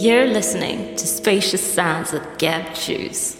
You're listening to Spacious Sounds of Gab Juice.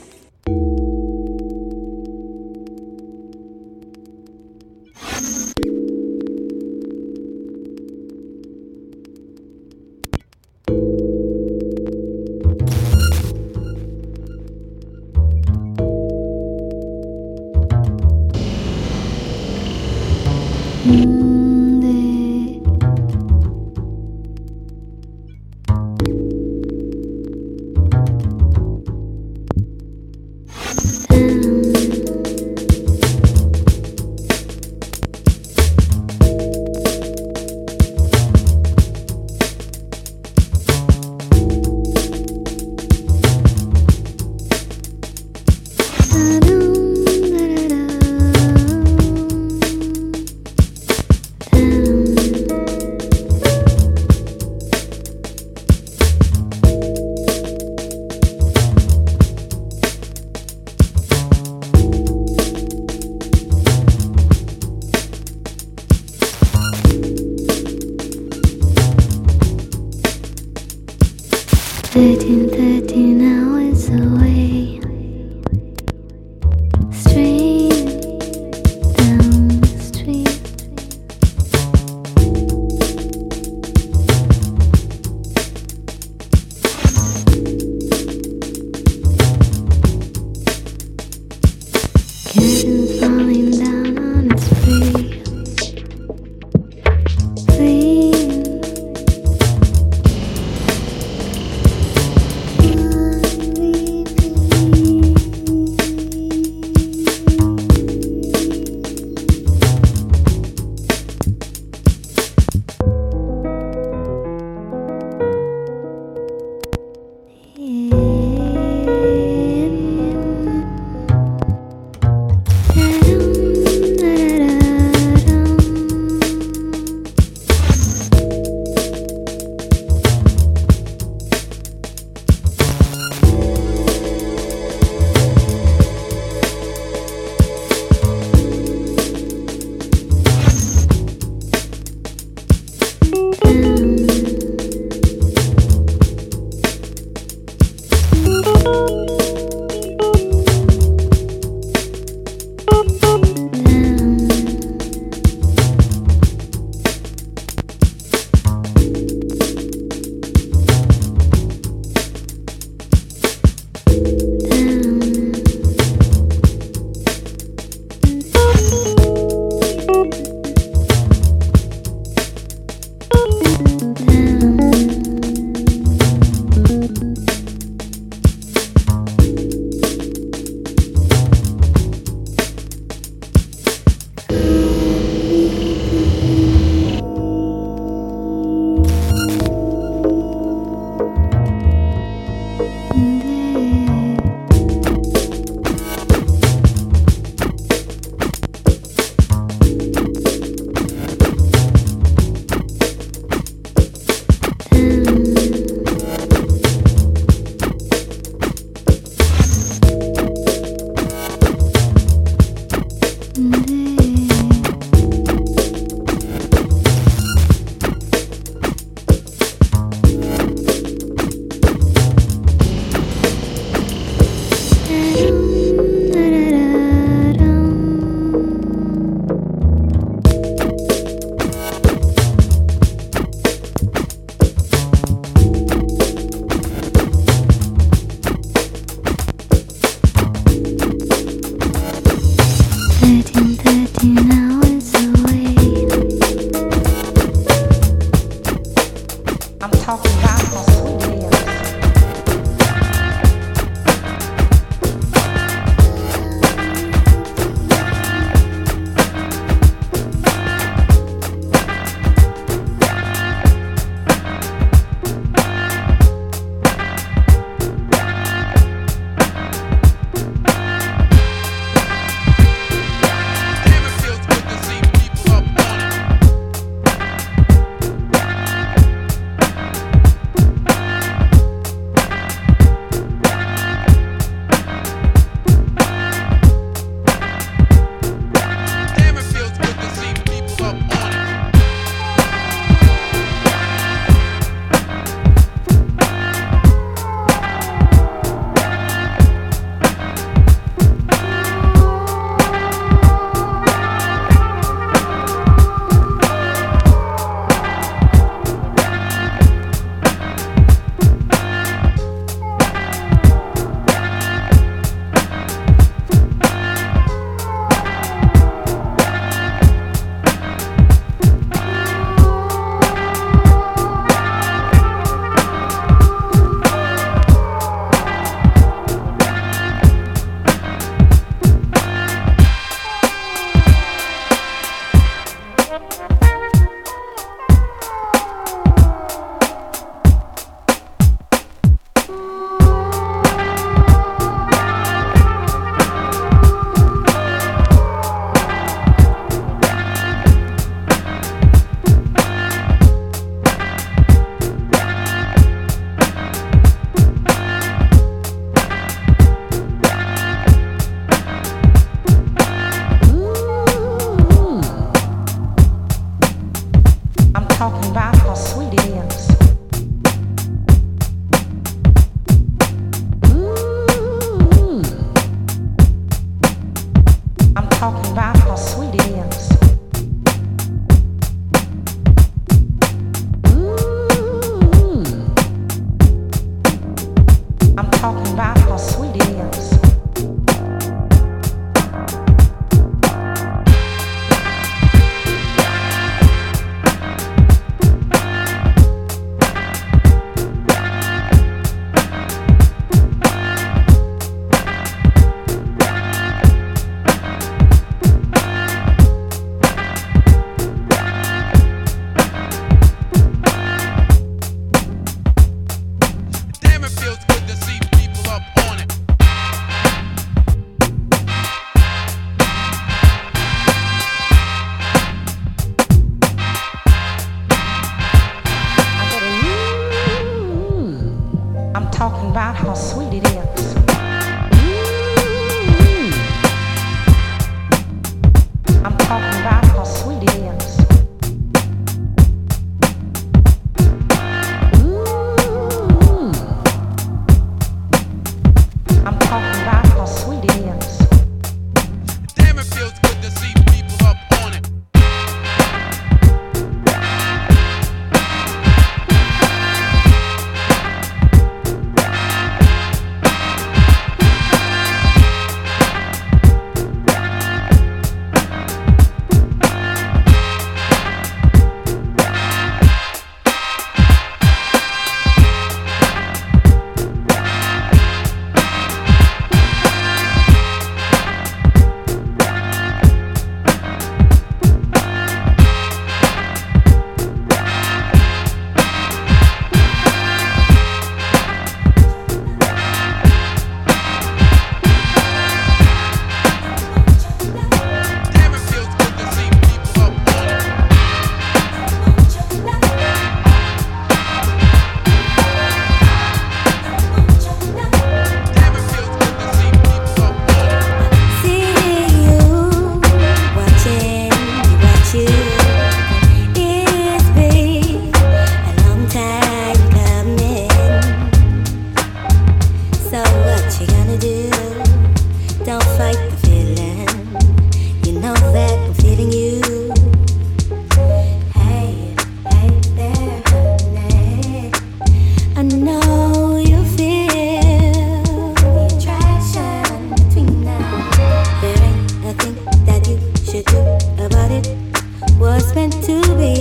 meant to be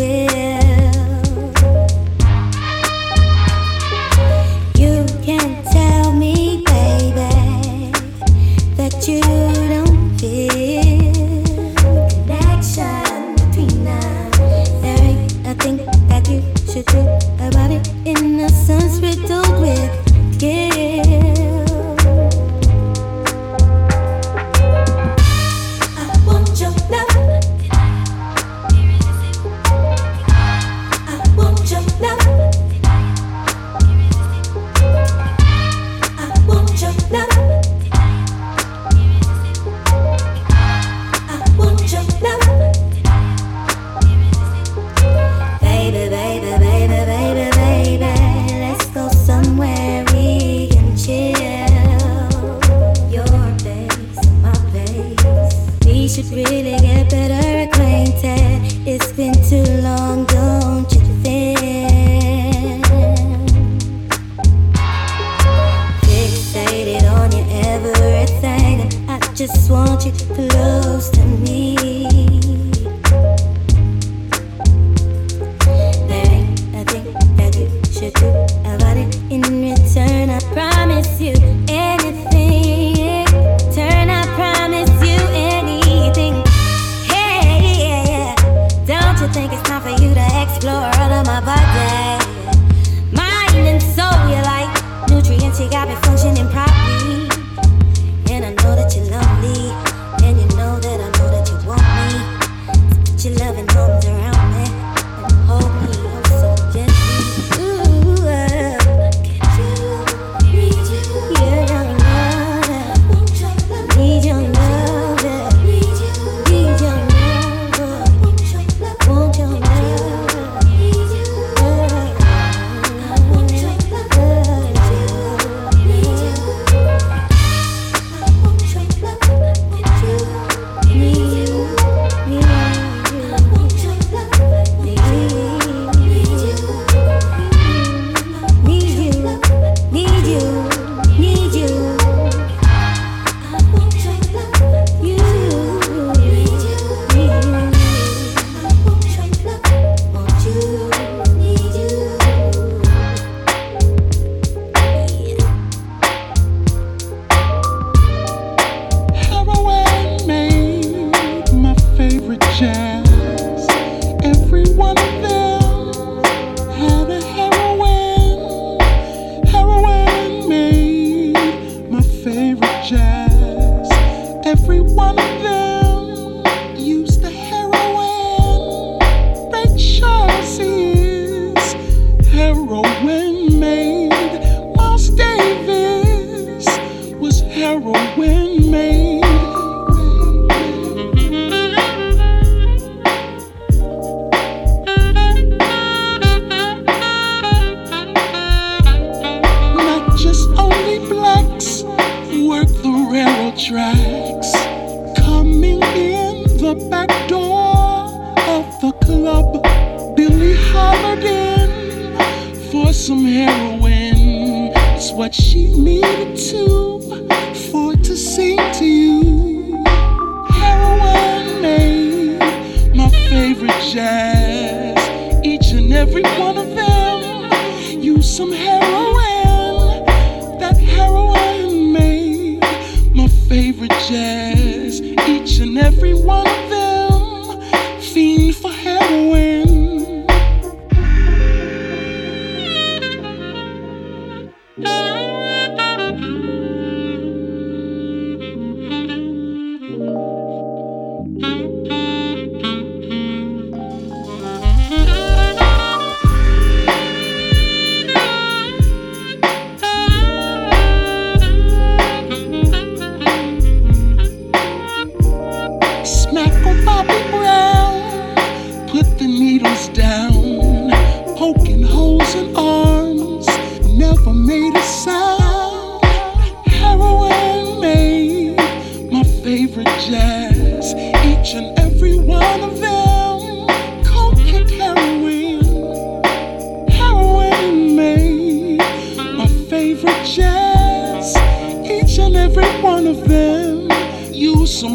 real. You can tell me, baby, that you don't feel connection between us. There ain't nothing that you should do about it. Innocence riddled with guilt. Really get better acquainted. It's been too long, don't you think? Fixated on your everything. I just want you close to me. There ain't nothing that you should do about it. In return, I promise you anything. Turn, I promise you anything. Think it's time for you to explore all of my body, mind and soul. You like nutrients, you got me functioning properly. And I know that you're lonely, and you know that you want me. Put your loving arms around me and hold me up so gently. Ooh, can't you need you? Yeah, I need your love. Some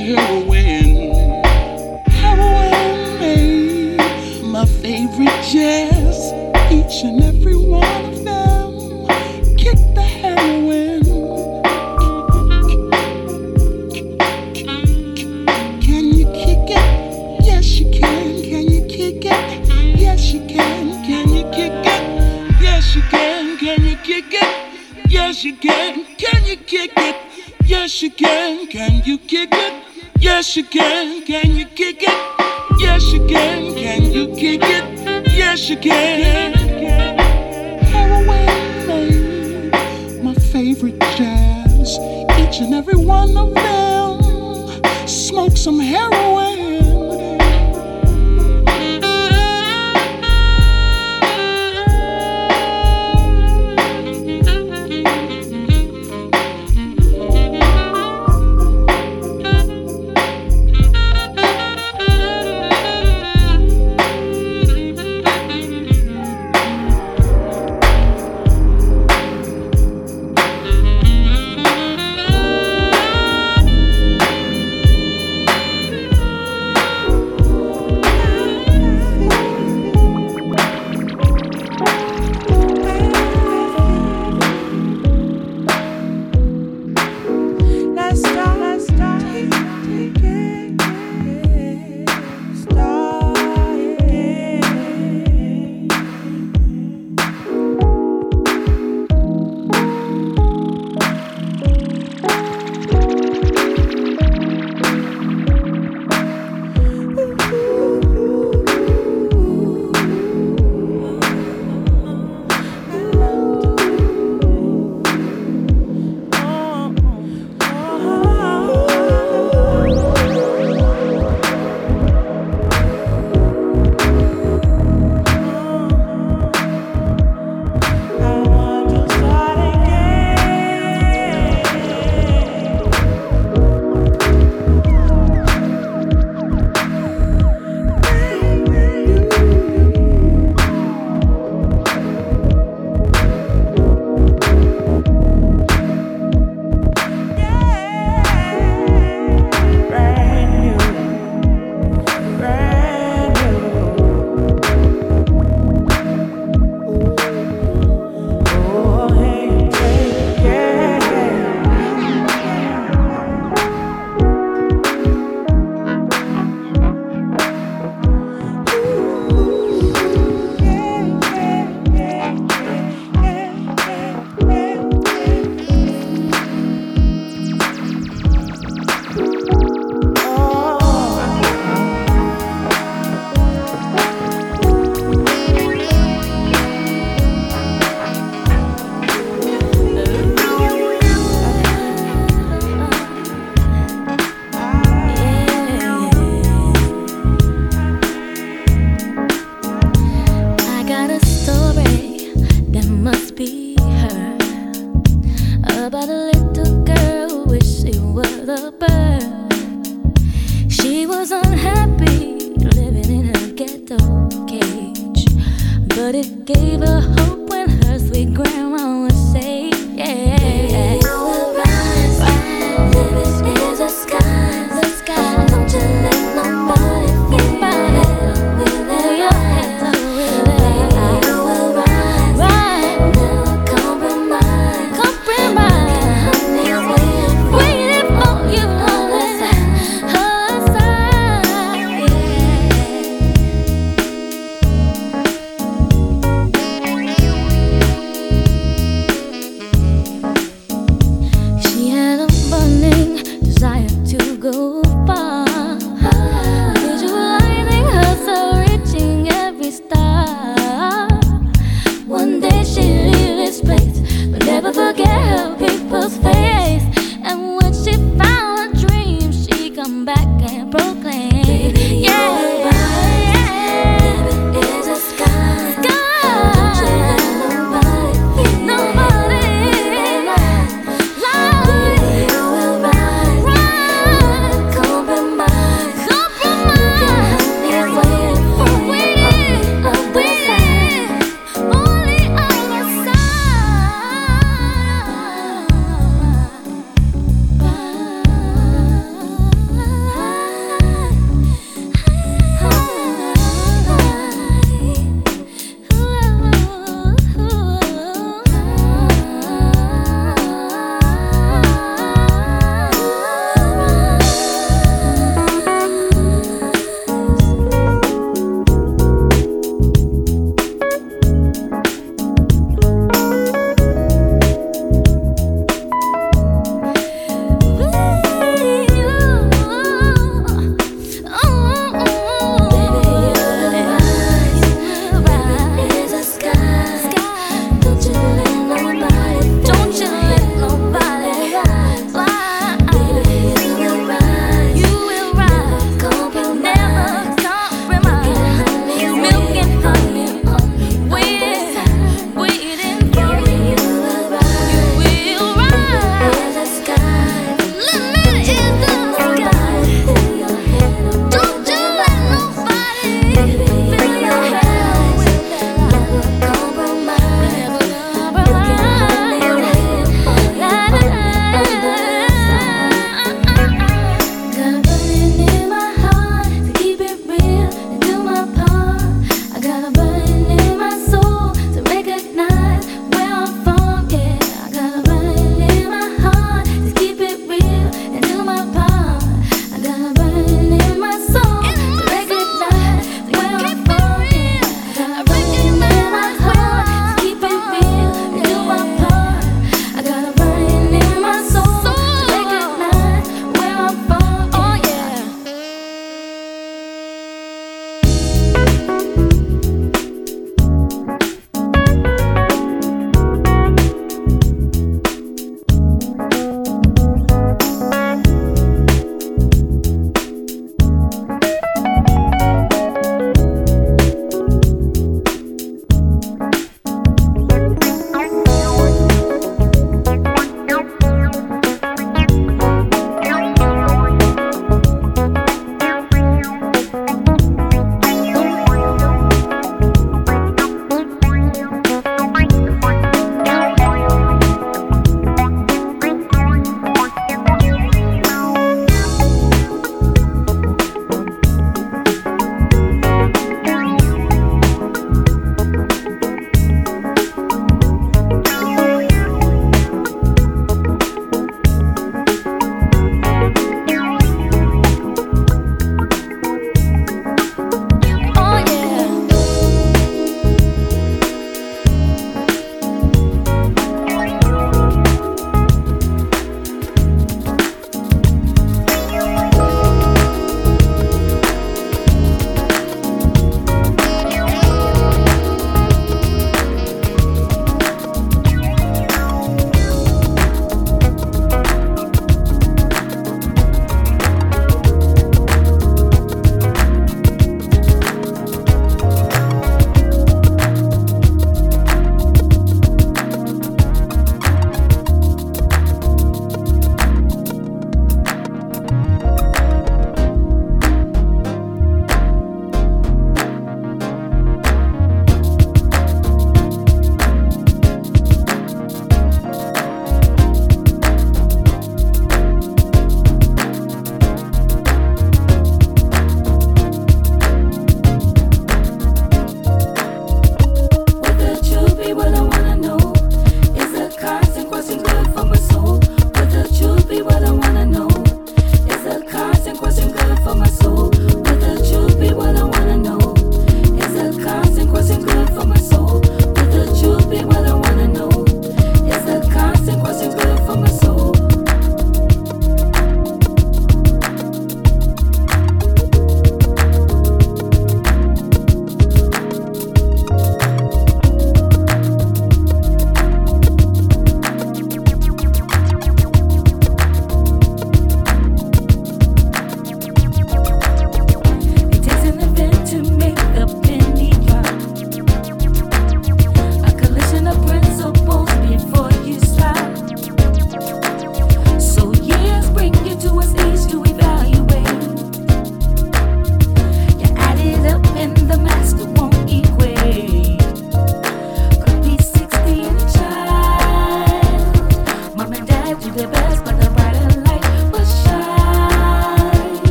heroin made Can you kick it? Yes, you can. Can you kick it? Yes, you can. Can you kick it? Yes, you can. Haraway, my favorite jazz. Each and every one of them smoke some heroin.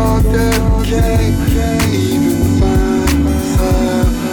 thought that can't even find myself.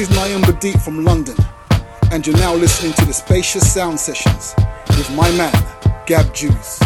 This is Gab Deep from London, and you're now listening to the Spacious Sound Sessions with my man, Gab Juice.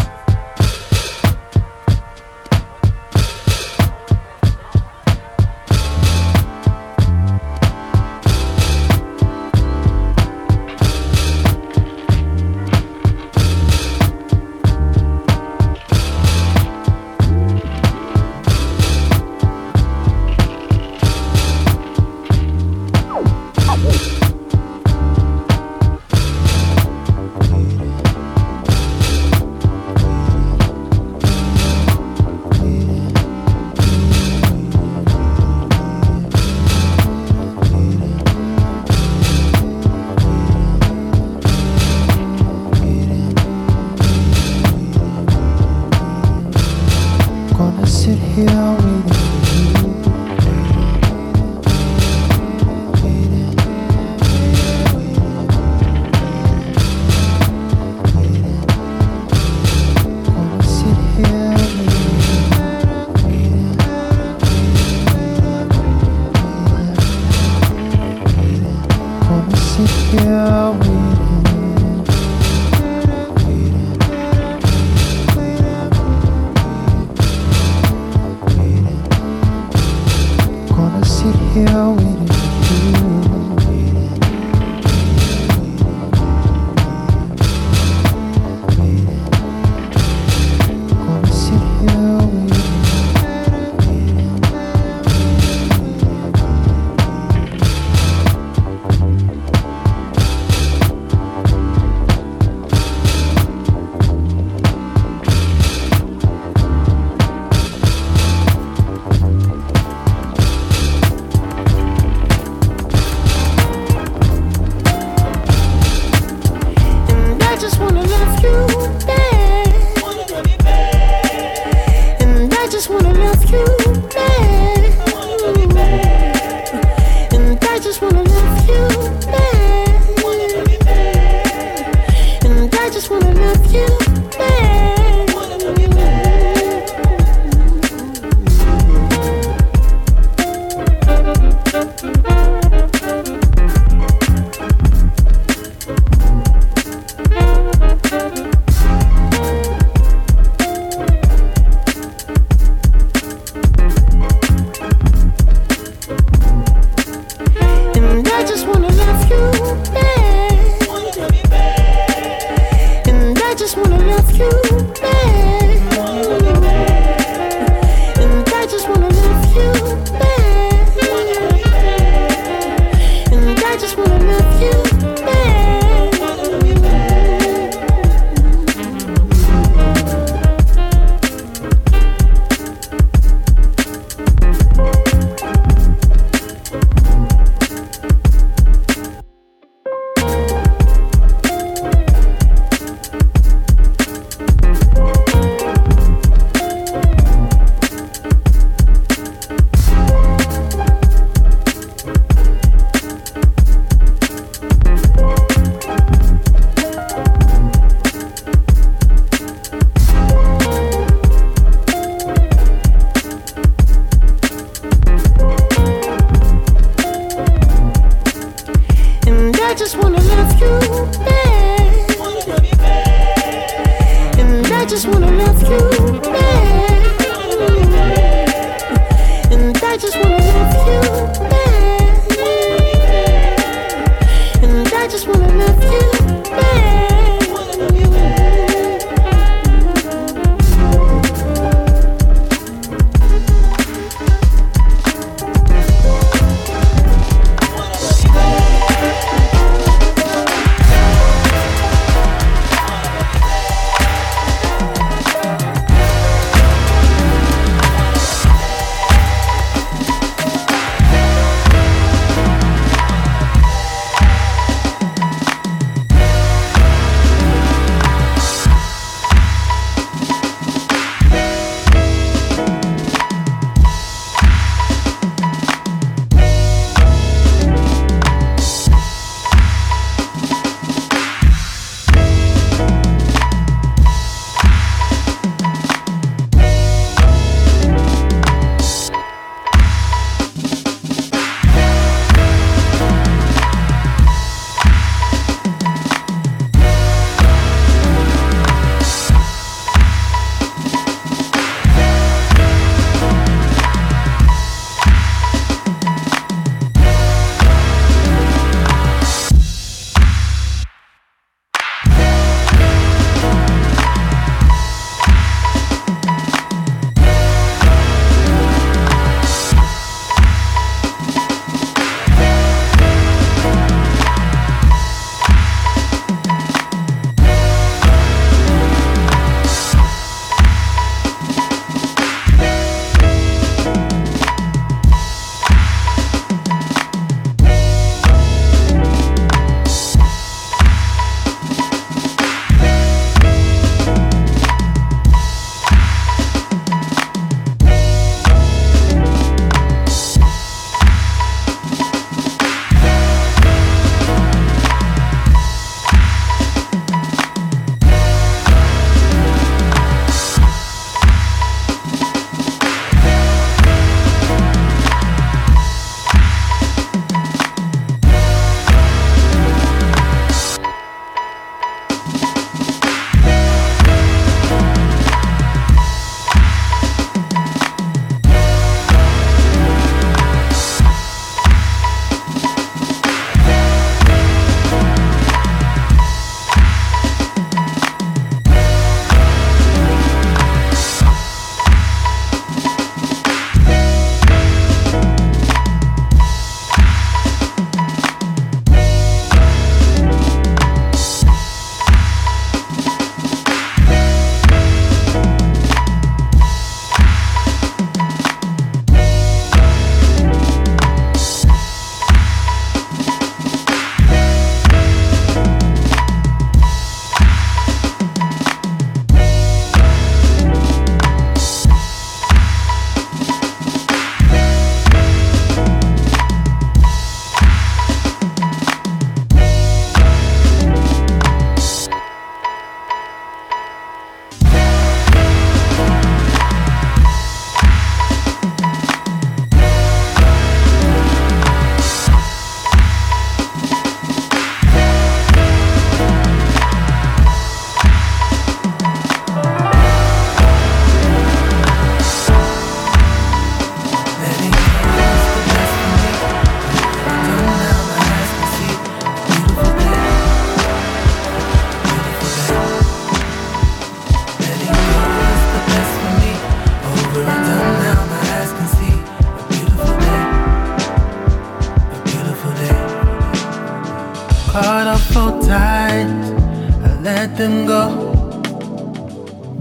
them go.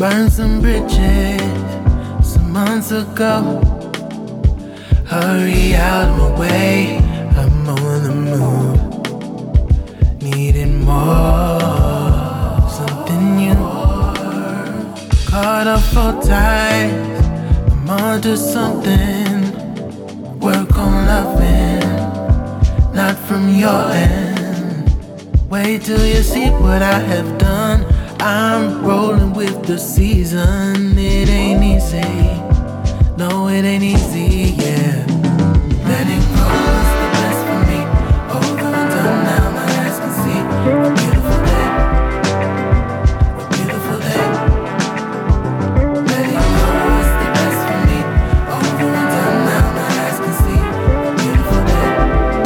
Burned some bridges some months ago. Hurry out of my way, I'm on the move. Needing more, something new. Caught up for time, I'm on to something. Work on loving, not from your end. Wait till you see what I have done. I'm rolling with the season. It ain't easy. No, it ain't easy, yeah. Letting go is the best for me. Hold on till now, my eyes can see. A beautiful day, a beautiful day. Letting go is the best for me. Hold on till now, my eyes can see. A beautiful day, a beautiful day.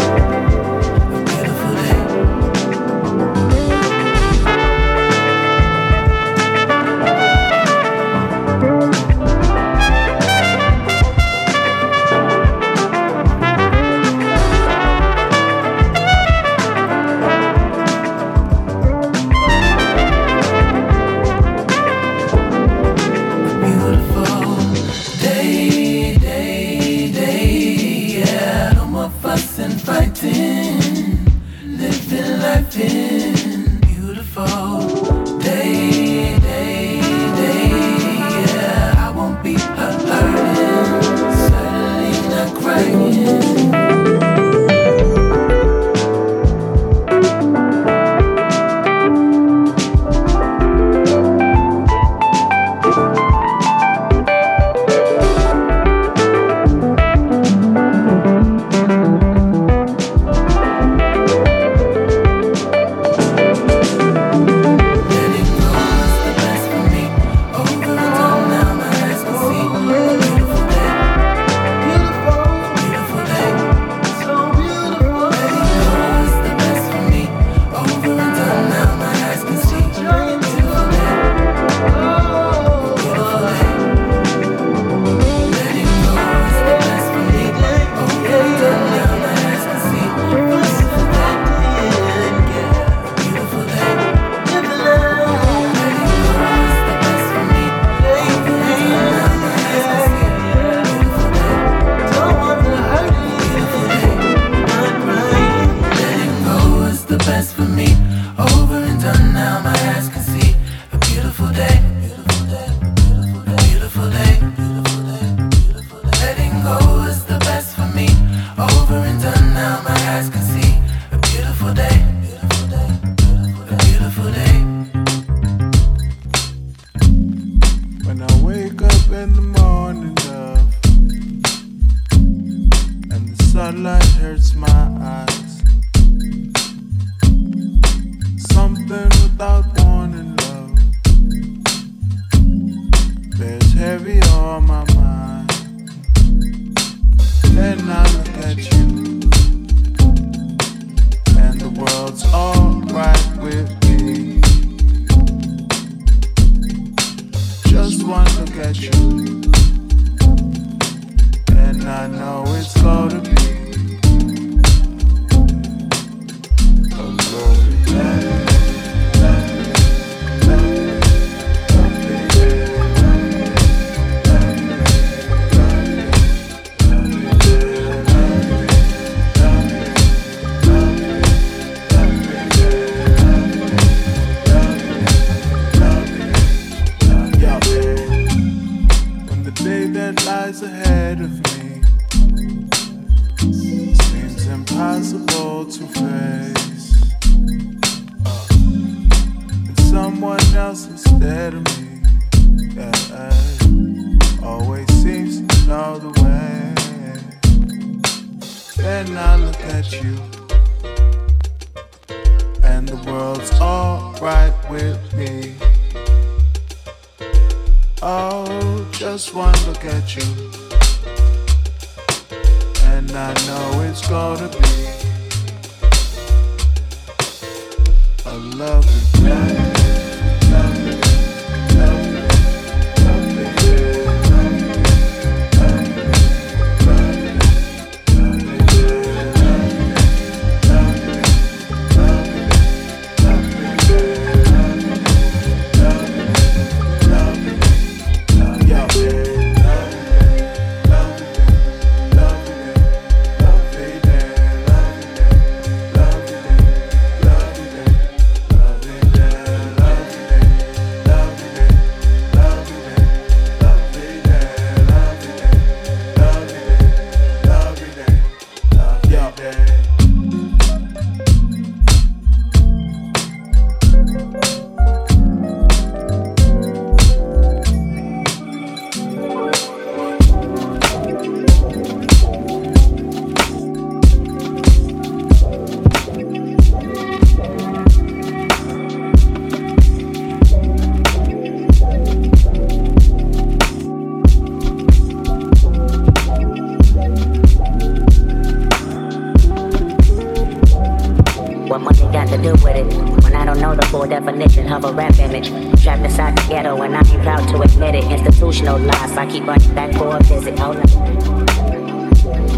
villain of a rap image. Trapped inside the ghetto and I ain't proud to admit it. Institutional lies, I keep running back for a visit. Oh no,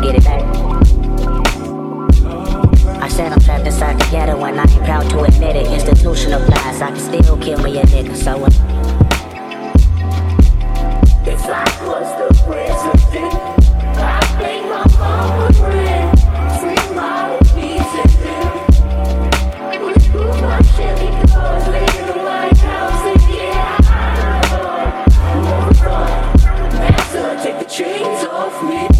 get it back. I said I'm trapped inside the ghetto and I ain't proud to admit it. Institutional lies, I can still kill me a nigga. So what? It's like what's the president? I think my mom would win. Free my pieces. Would you my chili? Chains off me.